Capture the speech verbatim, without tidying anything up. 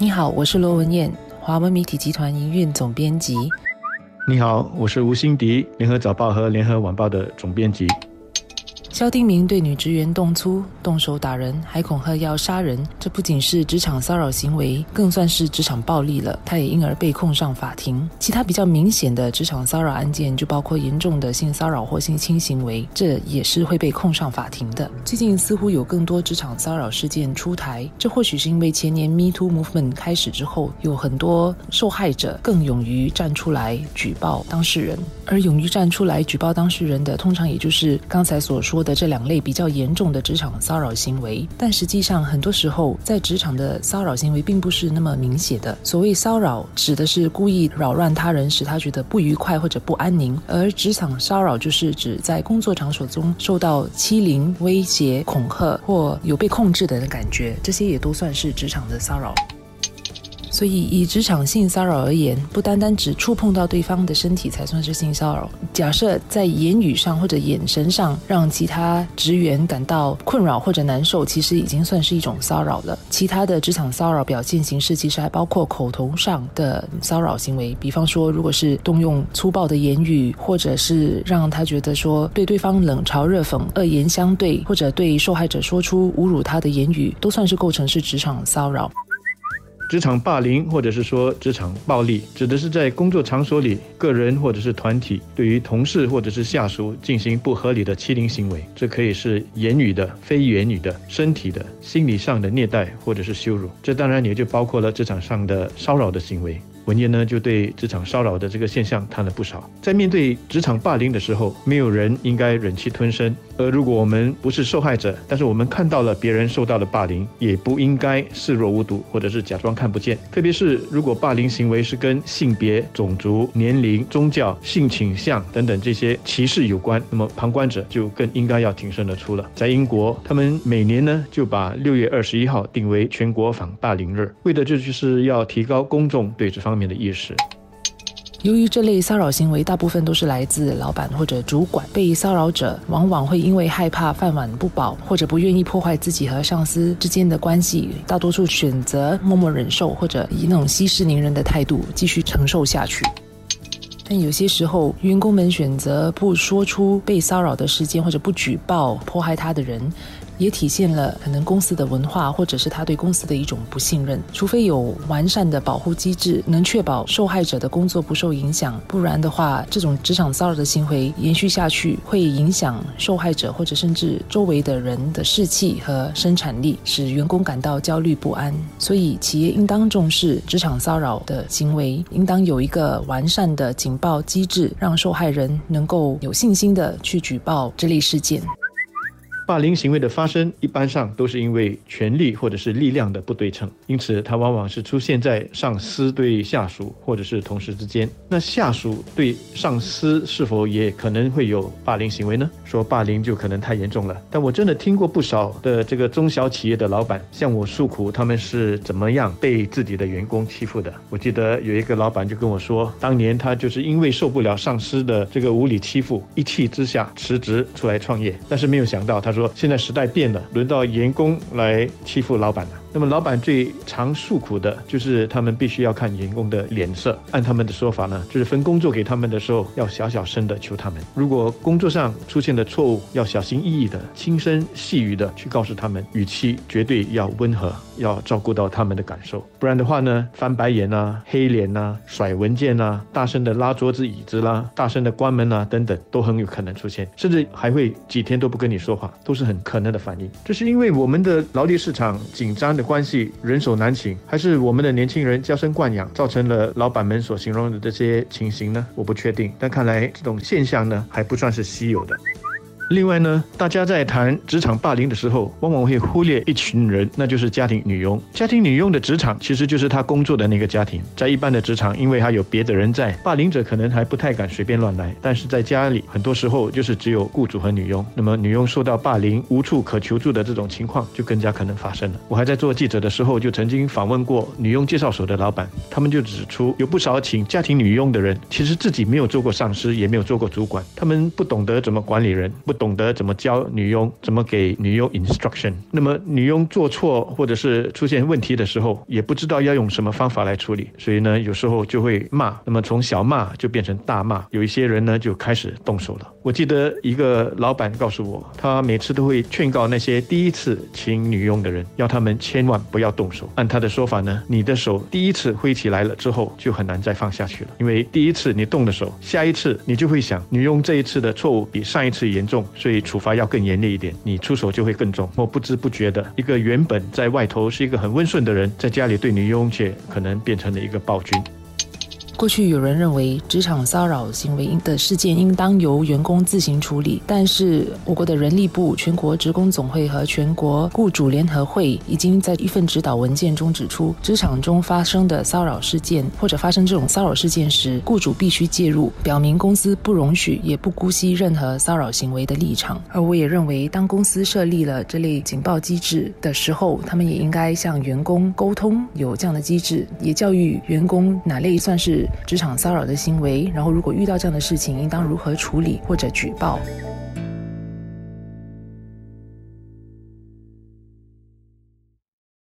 你好，我是罗文燕，华文媒体集团营运总编辑。你好，我是吴欣迪，联合早报和联合晚报的总编辑。萧丁明对女职员动粗、动手打人，还恐吓要杀人，这不仅是职场骚扰行为，更算是职场暴力了。他也因而被控上法庭。其他比较明显的职场骚扰案件就包括严重的性骚扰或性侵行为，这也是会被控上法庭的。最近似乎有更多职场骚扰事件出台，这或许是因为前年 MeToo Movement 开始之后，有很多受害者更勇于站出来举报当事人，而勇于站出来举报当事人的，通常也就是刚才所说的这两类比较严重的职场骚扰行为。但实际上很多时候在职场的骚扰行为并不是那么明显的，所谓骚扰指的是故意扰乱他人，使他觉得不愉快或者不安宁，而职场骚扰就是指在工作场所中受到欺凌、威胁、恐吓或有被控制的感觉，这些也都算是职场的骚扰。所以以职场性骚扰而言，不单单只触碰到对方的身体才算是性骚扰。假设在言语上或者眼神上让其他职员感到困扰或者难受，其实已经算是一种骚扰了。其他的职场骚扰表现形式其实还包括口头上的骚扰行为，比方说如果是动用粗暴的言语，或者是让他觉得说对对方冷嘲热讽、恶言相对，或者对受害者说出侮辱他的言语，都算是构成是职场骚扰。职场霸凌或者是说职场暴力，指的是在工作场所里个人或者是团体对于同事或者是下属进行不合理的欺凌行为，这可以是言语的、非言语的、身体的、心理上的虐待或者是羞辱，这当然也就包括了职场上的骚扰的行为。文燕呢就对职场骚扰的这个现象谈了不少。在面对职场霸凌的时候，没有人应该忍气吞声，而如果我们不是受害者，但是我们看到了别人受到了霸凌，也不应该视若无睹或者是假装看不见。特别是如果霸凌行为是跟性别、种族、年龄、宗教、性倾向等等这些歧视有关，那么旁观者就更应该要挺身而出了。在英国，他们每年呢就把六月二十一号定为全国反霸凌日，为的就是要提高公众对这方面的意识。由于这类骚扰行为大部分都是来自老板或者主管，被骚扰者往往会因为害怕饭碗不保，或者不愿意破坏自己和上司之间的关系，大多数选择默默忍受，或者以那种息事宁人的态度继续承受下去。但有些时候员工们选择不说出被骚扰的事件，或者不举报迫害他的人，也体现了可能公司的文化，或者是他对公司的一种不信任。除非有完善的保护机制能确保受害者的工作不受影响，不然的话这种职场骚扰的行为延续下去，会影响受害者或者甚至周围的人的士气和生产力，使员工感到焦虑不安。所以企业应当重视职场骚扰的行为，应当有一个完善的警报机制，让受害人能够有信心的去举报这类事件。霸凌行为的发生一般上都是因为权力或者是力量的不对称，因此它往往是出现在上司对下属或者是同事之间。那下属对上司是否也可能会有霸凌行为呢？说霸凌就可能太严重了，但我真的听过不少的这个中小企业的老板向我诉苦，他们是怎么样被自己的员工欺负的。我记得有一个老板就跟我说，当年他就是因为受不了上司的这个无理欺负，一气之下辞职出来创业，但是没有想到他说说现在时代变了，轮到员工来欺负老板了。那么老板最常诉苦的就是他们必须要看员工的脸色，按他们的说法呢，就是分工作给他们的时候要小小声的求他们，如果工作上出现了错误，要小心翼翼的轻声细语的去告诉他们，语气绝对要温和，要照顾到他们的感受，不然的话呢，翻白眼啊、黑脸啊、甩文件啊、大声的拉桌子椅子啦、啊、大声的关门啊等等都很有可能出现，甚至还会几天都不跟你说话，都是很可能的反应。这是因为我们的劳力市场紧张的关系，人手难请，还是我们的年轻人娇生惯养，造成了老板们所形容的这些情形呢？我不确定，但看来这种现象呢还不算是稀有的。另外呢，大家在谈职场霸凌的时候，往往会忽略一群人，那就是家庭女佣。家庭女佣的职场其实就是她工作的那个家庭。在一般的职场，因为她有别的人在，霸凌者可能还不太敢随便乱来，但是在家里很多时候就是只有雇主和女佣，那么女佣受到霸凌无处可求助的这种情况就更加可能发生了。我还在做记者的时候就曾经访问过女佣介绍所的老板，他们就指出有不少请家庭女佣的人其实自己没有做过上司，也没有做过主管，他们不懂得怎么管理人，不懂得怎么教女佣，怎么给女佣 instruction。 那么女佣做错或者是出现问题的时候，也不知道要用什么方法来处理，所以呢有时候就会骂，那么从小骂就变成大骂，有一些人呢就开始动手了。我记得一个老板告诉我，他每次都会劝告那些第一次请女佣的人，要他们千万不要动手。按他的说法呢，你的手第一次挥起来了之后就很难再放下去了，因为第一次你动的手，下一次你就会想女佣这一次的错误比上一次严重，所以处罚要更严厉一点，你出手就会更重。我不知不觉的，一个原本在外头是一个很温顺的人，在家里对女佣却可能变成了一个暴君。过去有人认为职场骚扰行为的事件应当由员工自行处理，但是我国的人力部、全国职工总会和全国雇主联合会已经在一份指导文件中指出，职场中发生的骚扰事件或者发生这种骚扰事件时，雇主必须介入，表明公司不容许也不姑息任何骚扰行为的立场。而我也认为，当公司设立了这类警报机制的时候，他们也应该向员工沟通有这样的机制，也教育员工哪类算是职场骚扰的行为，然后如果遇到这样的事情应当如何处理或者举报。